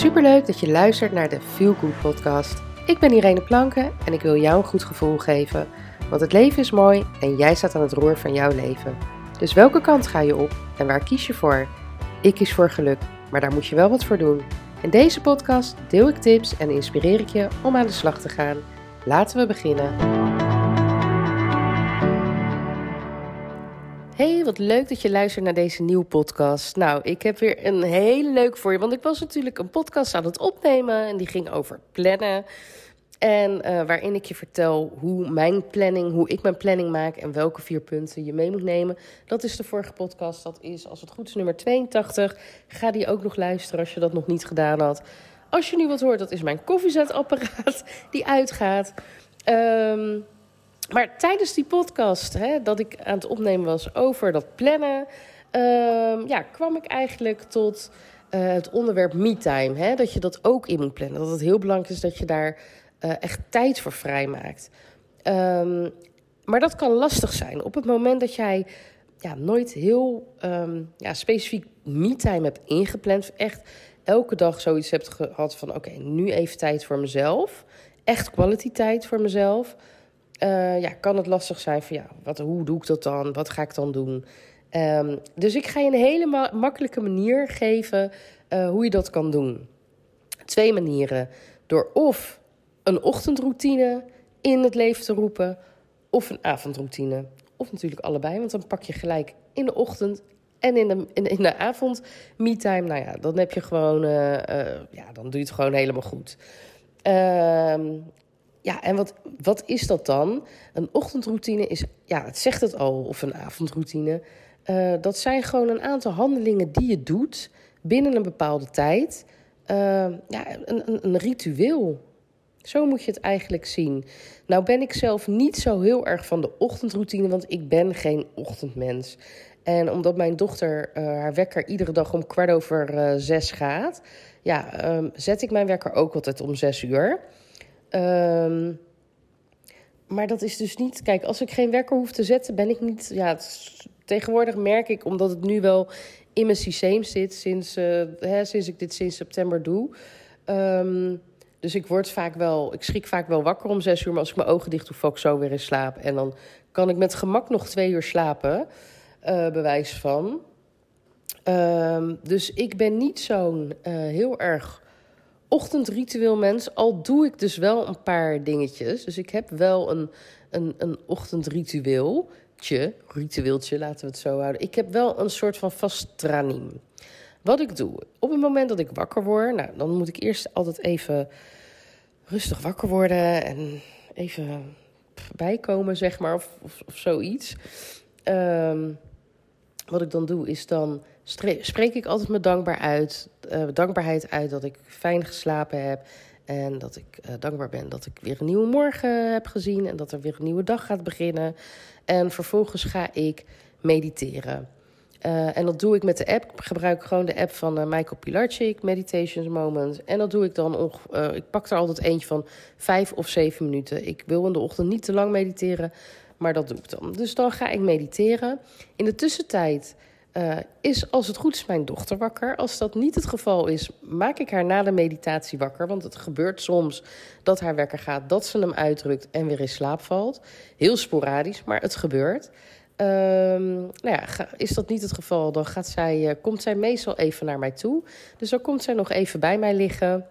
Superleuk dat je luistert naar de Feelgood Podcast. Ik ben Irene Planken en ik wil jou een goed gevoel geven. Want het leven is mooi en jij staat aan het roer van jouw leven. Dus welke kant ga je op en waar kies je voor? Ik kies voor geluk, maar daar moet je wel wat voor doen. In deze podcast deel ik tips en inspireer ik je om aan de slag te gaan. Laten we beginnen. Hey, wat leuk dat je luistert naar deze nieuwe podcast. Nou, ik heb weer een heel leuk voor je, want ik was natuurlijk een podcast aan het opnemen en die ging over plannen. En waarin ik je vertel hoe ik mijn planning maak en welke 4 punten je mee moet nemen. Dat is de vorige podcast, dat is als het goed is nummer 82. Ga die ook nog luisteren als je dat nog niet gedaan had. Als je nu wat hoort, dat is mijn koffiezetapparaat die uitgaat. Maar tijdens die podcast, dat ik aan het opnemen was over dat plannen, kwam ik eigenlijk tot het onderwerp me-time. Dat je dat ook in moet plannen. Dat het heel belangrijk is dat je daar echt tijd voor vrijmaakt. Maar dat kan lastig zijn. Op het moment dat jij nooit heel specifiek me-time hebt ingepland, echt elke dag zoiets hebt gehad van oké, nu even tijd voor mezelf. Echt quality tijd voor mezelf. Kan het lastig zijn van hoe doe ik dat dan? Wat ga ik dan doen? Dus ik ga je een hele makkelijke manier geven hoe je dat kan doen. 2 manieren. Door of een ochtendroutine in het leven te roepen of een avondroutine. Of natuurlijk allebei, want dan pak je gelijk in de ochtend en in de avond me-time. Nou ja, dan heb je gewoon, dan doe je het gewoon helemaal goed. En wat is dat dan? Een ochtendroutine is, het zegt het al, of een avondroutine. Dat zijn gewoon een aantal handelingen die je doet binnen een bepaalde tijd. Een ritueel. Zo moet je het eigenlijk zien. Nou ben ik zelf niet zo heel erg van de ochtendroutine, want ik ben geen ochtendmens. En omdat mijn dochter haar wekker iedere dag om 5:15 gaat, zet ik mijn wekker ook altijd om 6:00. Maar dat is dus niet... Kijk, als ik geen wekker hoef te zetten, ben ik niet... Tegenwoordig merk ik, omdat het nu wel in mijn systeem zit sinds ik dit sinds september doe. Dus ik schrik vaak wel wakker om 6:00, maar als ik mijn ogen dicht doe, val ik zo weer in slaap. En dan kan ik met gemak nog 2 uur slapen, bewijs van. Dus ik ben niet zo'n heel erg ochtendritueel mens, al doe ik dus wel een paar dingetjes. Dus ik heb wel een ochtendritueeltje. Ritueeltje, laten we het zo houden. Ik heb wel een soort van vast traniem. Wat ik doe, op het moment dat ik wakker word, dan moet ik eerst altijd even rustig wakker worden en even bijkomen, zeg maar, of zoiets. Wat ik dan doe, is dan spreek ik altijd mijn dankbaarheid uit dat ik fijn geslapen heb. En dat ik dankbaar ben dat ik weer een nieuwe morgen heb gezien. En dat er weer een nieuwe dag gaat beginnen. En vervolgens ga ik mediteren. En dat doe ik met de app. Ik gebruik gewoon de app van Michael Pilarchik, Meditation Moments. En dat doe ik dan. Ik pak er altijd eentje van 5 of 7 minuten. Ik wil in de ochtend niet te lang mediteren, maar dat doe ik dan. Dus dan ga ik mediteren. In de tussentijd is, als het goed is, mijn dochter wakker. Als dat niet het geval is, maak ik haar na de meditatie wakker. Want het gebeurt soms dat haar wekker gaat, dat ze hem uitdrukt en weer in slaap valt. Heel sporadisch, maar het gebeurt. Is dat niet het geval, dan komt zij meestal even naar mij toe. Dus dan komt zij nog even bij mij liggen.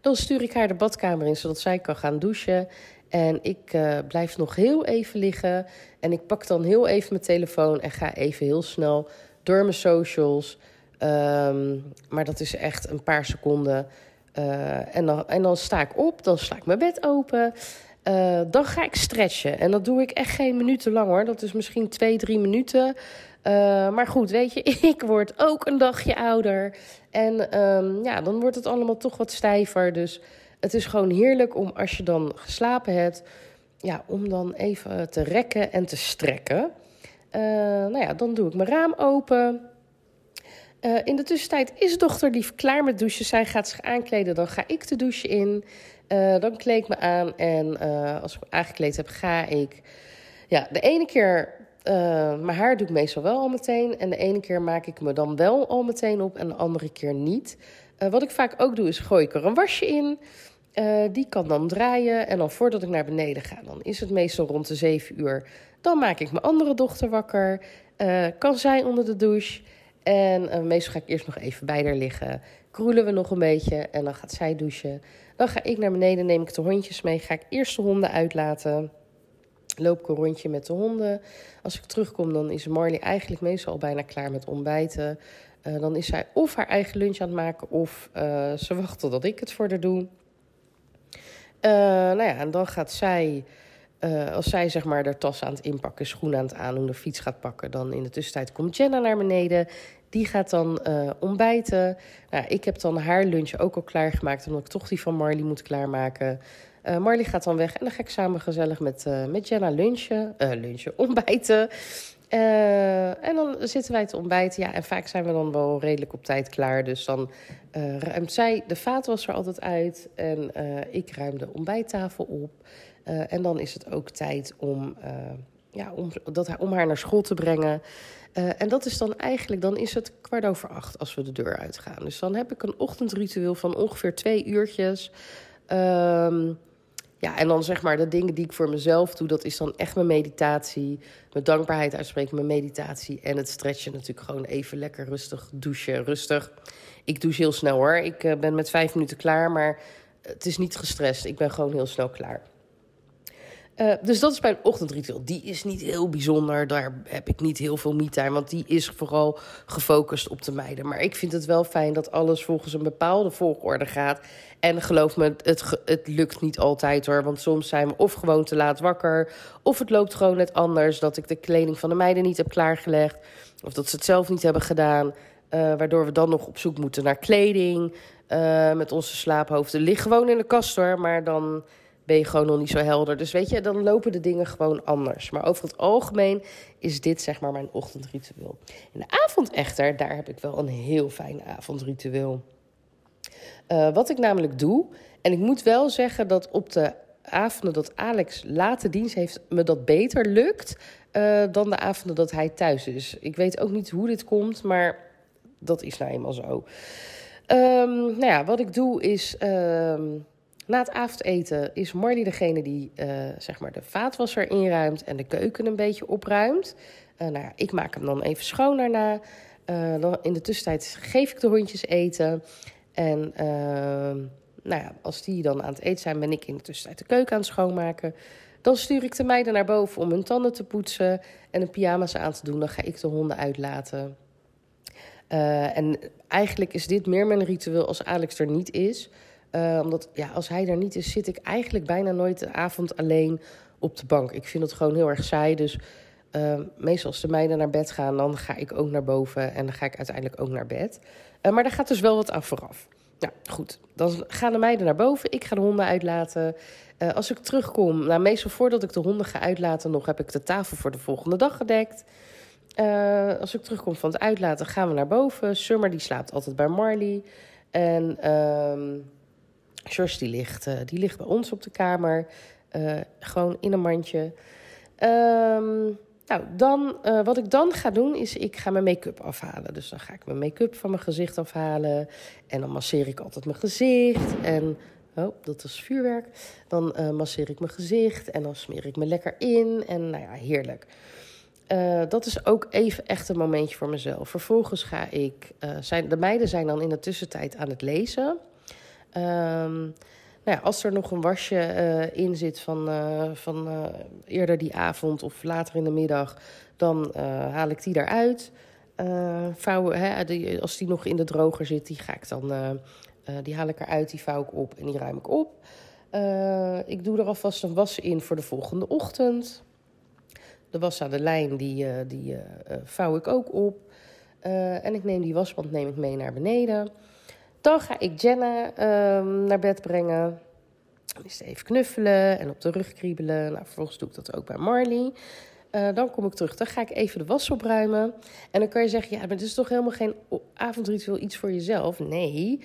Dan stuur ik haar de badkamer in, zodat zij kan gaan douchen. En ik blijf nog heel even liggen. En ik pak dan heel even mijn telefoon en ga even heel snel door mijn socials. Maar dat is echt een paar seconden. En dan sta ik op, dan sla ik mijn bed open. Dan ga ik stretchen. En dat doe ik echt geen minuten lang hoor. Dat is misschien 2-3 minuten. Maar goed, weet je, ik word ook een dagje ouder. En dan wordt het allemaal toch wat stijver. Dus het is gewoon heerlijk om, als je dan geslapen hebt, om dan even te rekken en te strekken. Dan doe ik mijn raam open. In de tussentijd is dochter lief klaar met douchen. Zij gaat zich aankleden, dan ga ik de douche in. Dan kleed ik me aan en als ik me aangekleed heb, ga ik... de ene keer... mijn haar doe ik meestal wel al meteen. En de ene keer maak ik me dan wel al meteen op en de andere keer niet. Wat ik vaak ook doe is gooi ik er een wasje in. Die kan dan draaien en dan voordat ik naar beneden ga, dan is het meestal rond de 7 uur. Dan maak ik mijn andere dochter wakker. Kan zij onder de douche. En meestal ga ik eerst nog even bij haar liggen. Kroelen we nog een beetje en dan gaat zij douchen. Dan ga ik naar beneden, neem ik de hondjes mee. Ga ik eerst de honden uitlaten. Loop ik een rondje met de honden. Als ik terugkom, dan is Marley eigenlijk meestal al bijna klaar met ontbijten. Dan is zij of haar eigen lunch aan het maken of ze wacht totdat ik het voor haar doe. En dan gaat zij, als zij zeg maar haar tas aan het inpakken, schoenen aan het aandoen, de fiets gaat pakken, dan in de tussentijd komt Jenna naar beneden. Die gaat dan ontbijten. Ik heb dan haar lunch ook al klaargemaakt, omdat ik toch die van Marley moet klaarmaken. Marley gaat dan weg en dan ga ik samen gezellig met Jenna ontbijten. En dan zitten wij te ontbijten. Ja, en vaak zijn we dan wel redelijk op tijd klaar. Dus dan ruimt zij de vaatwasser altijd uit. En ik ruim de ontbijttafel op. En dan is het ook tijd om haar naar school te brengen. En dat is dan eigenlijk, dan is het 7:15 als we de deur uitgaan. Dus dan heb ik een ochtendritueel van ongeveer 2 uurtjes... en dan zeg maar de dingen die ik voor mezelf doe, dat is dan echt mijn meditatie. Mijn dankbaarheid uitspreken, mijn meditatie. En het stretchen natuurlijk, gewoon even lekker rustig douchen. Rustig. Ik douche heel snel hoor. Ik ben met 5 minuten klaar, maar het is niet gestrest. Ik ben gewoon heel snel klaar. Dus dat is mijn ochtendritueel. Die is niet heel bijzonder. Daar heb ik niet heel veel me-time, want die is vooral gefocust op de meiden. Maar ik vind het wel fijn dat alles volgens een bepaalde volgorde gaat. En geloof me, het lukt niet altijd hoor. Want soms zijn we of gewoon te laat wakker, of het loopt gewoon net anders. Dat ik de kleding van de meiden niet heb klaargelegd. Of dat ze het zelf niet hebben gedaan. Waardoor we dan nog op zoek moeten naar kleding. Met onze slaaphoofden. Ligt gewoon in de kast hoor, maar dan ben je gewoon nog niet zo helder. Dus weet je, dan lopen de dingen gewoon anders. Maar over het algemeen is dit zeg maar mijn ochtendritueel. In de avond echter, daar heb ik wel een heel fijn avondritueel. Wat ik namelijk doe, en ik moet wel zeggen dat op de avonden dat Alex late dienst heeft, me dat beter lukt dan de avonden dat hij thuis is. Ik weet ook niet hoe dit komt, maar dat is nou eenmaal zo. Wat ik doe is, na het avondeten is Marley degene die de vaatwasser inruimt en de keuken een beetje opruimt. Ik maak hem dan even schoon daarna. Dan in de tussentijd geef ik de hondjes eten. En als die dan aan het eten zijn, ben ik in de tussentijd de keuken aan het schoonmaken. Dan stuur ik de meiden naar boven om hun tanden te poetsen en hun pyjama's aan te doen. Dan ga ik de honden uitlaten. En eigenlijk is dit meer mijn ritueel als Alex er niet is. Omdat als hij er niet is, zit ik eigenlijk bijna nooit de avond alleen op de bank. Ik vind het gewoon heel erg saai. Dus meestal als de meiden naar bed gaan, dan ga ik ook naar boven. En dan ga ik uiteindelijk ook naar bed. Maar daar gaat dus wel wat aan vooraf. Nou, goed. Dan gaan de meiden naar boven. Ik ga de honden uitlaten. Als ik terugkom, meestal voordat ik de honden ga uitlaten, nog heb ik de tafel voor de volgende dag gedekt. Als ik terugkom van het uitlaten, gaan we naar boven. Summer, die slaapt altijd bij Marley. En George, die ligt bij ons op de kamer. Gewoon in een mandje. Wat ik dan ga doen is, ik ga mijn make-up afhalen. Dus dan ga ik mijn make-up van mijn gezicht afhalen. En dan masseer ik altijd mijn gezicht. En, dat is vuurwerk. Dan masseer ik mijn gezicht en dan smeer ik me lekker in. En heerlijk. Dat is ook even echt een momentje voor mezelf. Vervolgens ga ik, de meiden zijn dan in de tussentijd aan het lezen. Als er nog een wasje in zit van eerder die avond of later in de middag, dan haal ik die eruit. Als die nog in de droger zit, die haal ik eruit, die vouw ik op en die ruim ik op. Ik doe er alvast een was in voor de volgende ochtend. De was aan de lijn, die vouw ik ook op. En ik neem die wasband mee naar beneden. Dan ga ik Jenna naar bed brengen. Dan is ze even knuffelen en op de rug kriebelen. Vervolgens doe ik dat ook bij Marley. Dan kom ik terug. Dan ga ik even de was opruimen. En dan kan je zeggen, maar dit is toch helemaal geen avondritueel iets voor jezelf? Nee,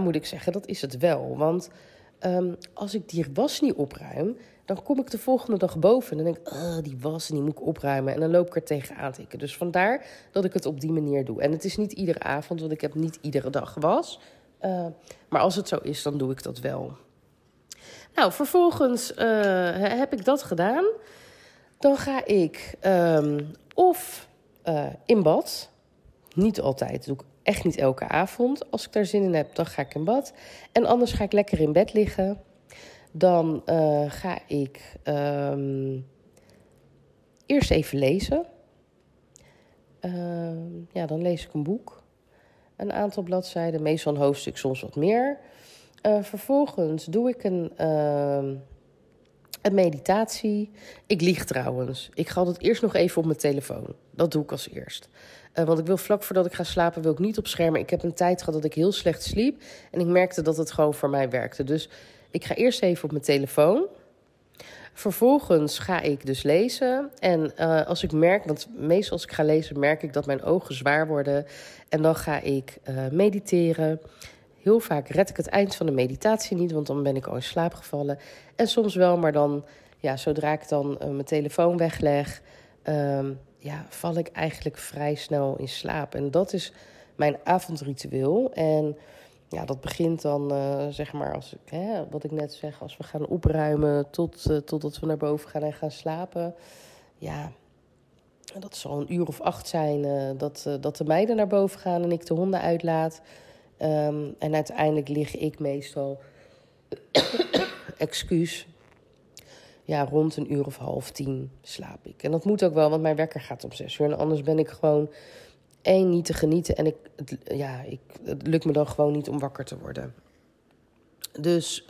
moet ik zeggen, dat is het wel. Want als ik die was niet opruim, Dan kom ik de volgende dag boven en dan denk ik, oh, die was en die moet ik opruimen. En dan loop ik er tegenaan tikken. Dus vandaar dat ik het op die manier doe. En het is niet iedere avond, want ik heb niet iedere dag was. Maar als het zo is, dan doe ik dat wel. Nou, vervolgens heb ik dat gedaan. Dan ga ik in bad. Niet altijd, doe ik echt niet elke avond. Als ik daar zin in heb, dan ga ik in bad. En anders ga ik lekker in bed liggen. Dan ga ik eerst even lezen. Dan lees ik een boek. Een aantal bladzijden, meestal een hoofdstuk, soms wat meer. Vervolgens doe ik een meditatie. Ik lieg trouwens. Ik ga altijd eerst nog even op mijn telefoon. Dat doe ik als eerst. Want ik wil vlak voordat ik ga slapen, wil ik niet op schermen. Ik heb een tijd gehad dat ik heel slecht sliep. En ik merkte dat het gewoon voor mij werkte. Dus ik ga eerst even op mijn telefoon. Vervolgens ga ik dus lezen. En als ik merk, want meestal als ik ga lezen, merk ik dat mijn ogen zwaar worden. En dan ga ik mediteren. Heel vaak red ik het eind van de meditatie niet, want dan ben ik al in slaap gevallen. En soms wel, maar dan, zodra ik dan mijn telefoon wegleg, val ik eigenlijk vrij snel in slaap. En dat is mijn avondritueel. En ja, dat begint dan, wat ik net zeg, als we gaan opruimen totdat we naar boven gaan en gaan slapen. Ja, dat zal een uur of 8 zijn dat de meiden naar boven gaan en ik de honden uitlaat. En uiteindelijk lig ik meestal, rond 22:30 slaap ik. En dat moet ook wel, want mijn wekker gaat om 6:00. En anders ben ik gewoon niet te genieten. En het lukt me dan gewoon niet om wakker te worden. Dus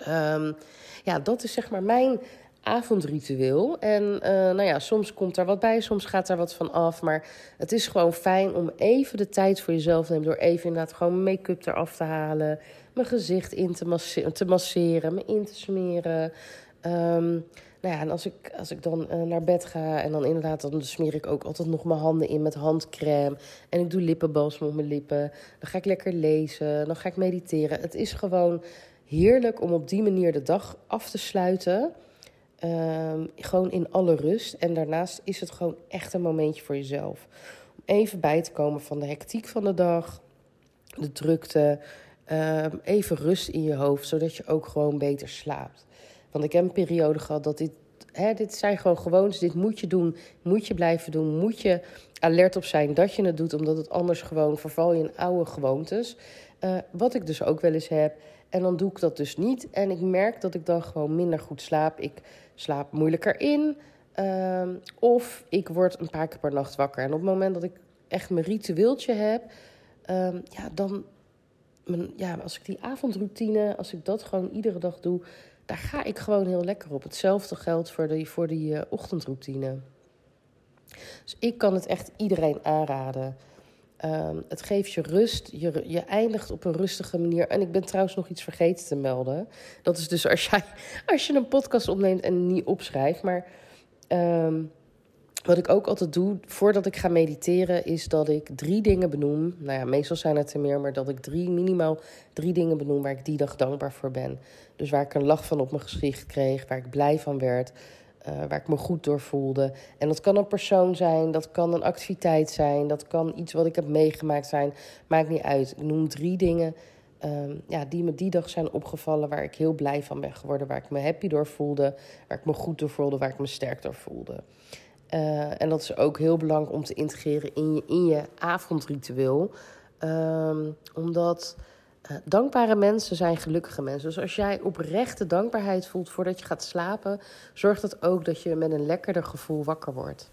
dat is zeg maar mijn avondritueel. En soms komt daar wat bij, soms gaat daar wat van af. Maar het is gewoon fijn om even de tijd voor jezelf te nemen door even inderdaad gewoon mijn make-up eraf te halen, mijn gezicht in te masseren, me in te smeren. En als ik dan naar bed ga en dan inderdaad, dan smeer ik ook altijd nog mijn handen in met handcrème. En ik doe lippenbalsem op mijn lippen. Dan ga ik lekker lezen, dan ga ik mediteren. Het is gewoon heerlijk om op die manier de dag af te sluiten. Gewoon in alle rust. En daarnaast is het gewoon echt een momentje voor jezelf. Om even bij te komen van de hectiek van de dag, de drukte. Even rust in je hoofd, zodat je ook gewoon beter slaapt. Want ik heb een periode gehad dat dit zijn gewoon gewoontes. Dit moet je doen, moet je blijven doen, moet je alert op zijn dat je het doet. Omdat het anders gewoon verval je in oude gewoontes. Wat ik dus ook wel eens heb. En dan doe ik dat dus niet. En ik merk dat ik dan gewoon minder goed slaap. Ik slaap moeilijker in. Of ik word een paar keer per nacht wakker. En op het moment dat ik echt mijn ritueeltje heb, als ik die avondroutine, als ik dat gewoon iedere dag doe, daar ga ik gewoon heel lekker op. Hetzelfde geldt voor die ochtendroutine. Dus ik kan het echt iedereen aanraden. Het geeft je rust, je eindigt op een rustige manier. En ik ben trouwens nog iets vergeten te melden. Dat is dus als je een podcast opneemt en niet opschrijft. Maar wat ik ook altijd doe, voordat ik ga mediteren, is dat ik 3 dingen benoem. Nou ja, meestal zijn het er meer, maar dat ik minimaal 3 dingen benoem waar ik die dag dankbaar voor ben. Dus waar ik een lach van op mijn gezicht kreeg, waar ik blij van werd, waar ik me goed door voelde. En dat kan een persoon zijn, dat kan een activiteit zijn, dat kan iets wat ik heb meegemaakt zijn. Maakt niet uit. Ik noem 3 dingen die me die dag zijn opgevallen, waar ik heel blij van ben geworden, waar ik me happy door voelde, waar ik me goed door voelde, waar ik me sterk door voelde. En dat is ook heel belangrijk om te integreren in je avondritueel. Omdat dankbare mensen zijn gelukkige mensen. Dus als jij oprechte dankbaarheid voelt voordat je gaat slapen, zorgt dat ook dat je met een lekkerder gevoel wakker wordt.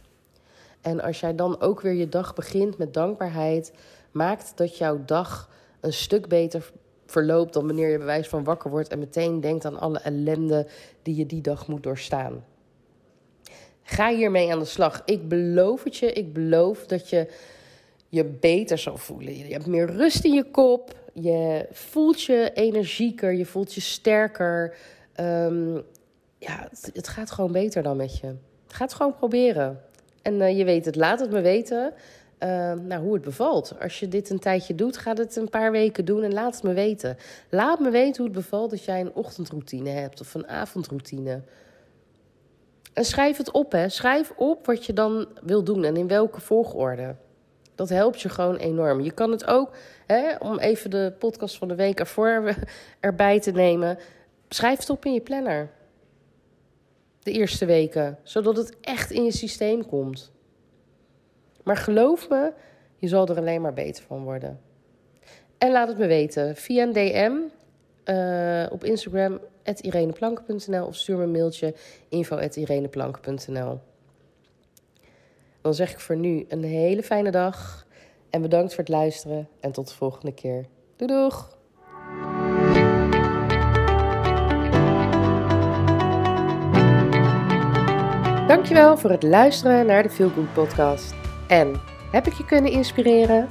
En als jij dan ook weer je dag begint met dankbaarheid, maakt dat jouw dag een stuk beter verloopt dan wanneer je bij wijze van wakker wordt en meteen denkt aan alle ellende die je die dag moet doorstaan. Ga hiermee aan de slag. Ik beloof het je. Ik beloof dat je je beter zal voelen. Je hebt meer rust in je kop. Je voelt je energieker. Je voelt je sterker. Het gaat gewoon beter dan met je. Ga het gewoon proberen. En je weet het. Laat het me weten hoe het bevalt. Als je dit een tijdje doet, ga dit een paar weken doen en laat het me weten. Laat me weten hoe het bevalt dat jij een ochtendroutine hebt of een avondroutine. En schrijf het op, hè. Schrijf op wat je dan wil doen en in welke volgorde. Dat helpt je gewoon enorm. Je kan het ook, hè, om even de podcast van de week ervoor erbij te nemen... schrijf het op in je planner. De eerste weken. Zodat het echt in je systeem komt. Maar geloof me, je zal er alleen maar beter van worden. En laat het me weten. Via een DM op Instagram @Ireneplanken.nl of stuur me een mailtje info@Ireneplanken.nl. Dan zeg ik voor nu een hele fijne dag. En bedankt voor het luisteren. En tot de volgende keer. Doei doeg! Dankjewel voor het luisteren naar de Feelgood Podcast. En heb ik je kunnen inspireren?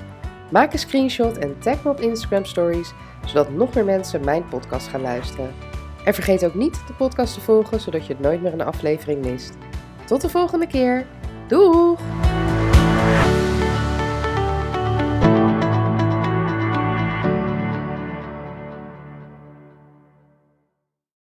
Maak een screenshot en tag me op Instagram Stories, zodat nog meer mensen mijn podcast gaan luisteren. En vergeet ook niet de podcast te volgen, zodat je het nooit meer een aflevering mist. Tot de volgende keer. Doeg!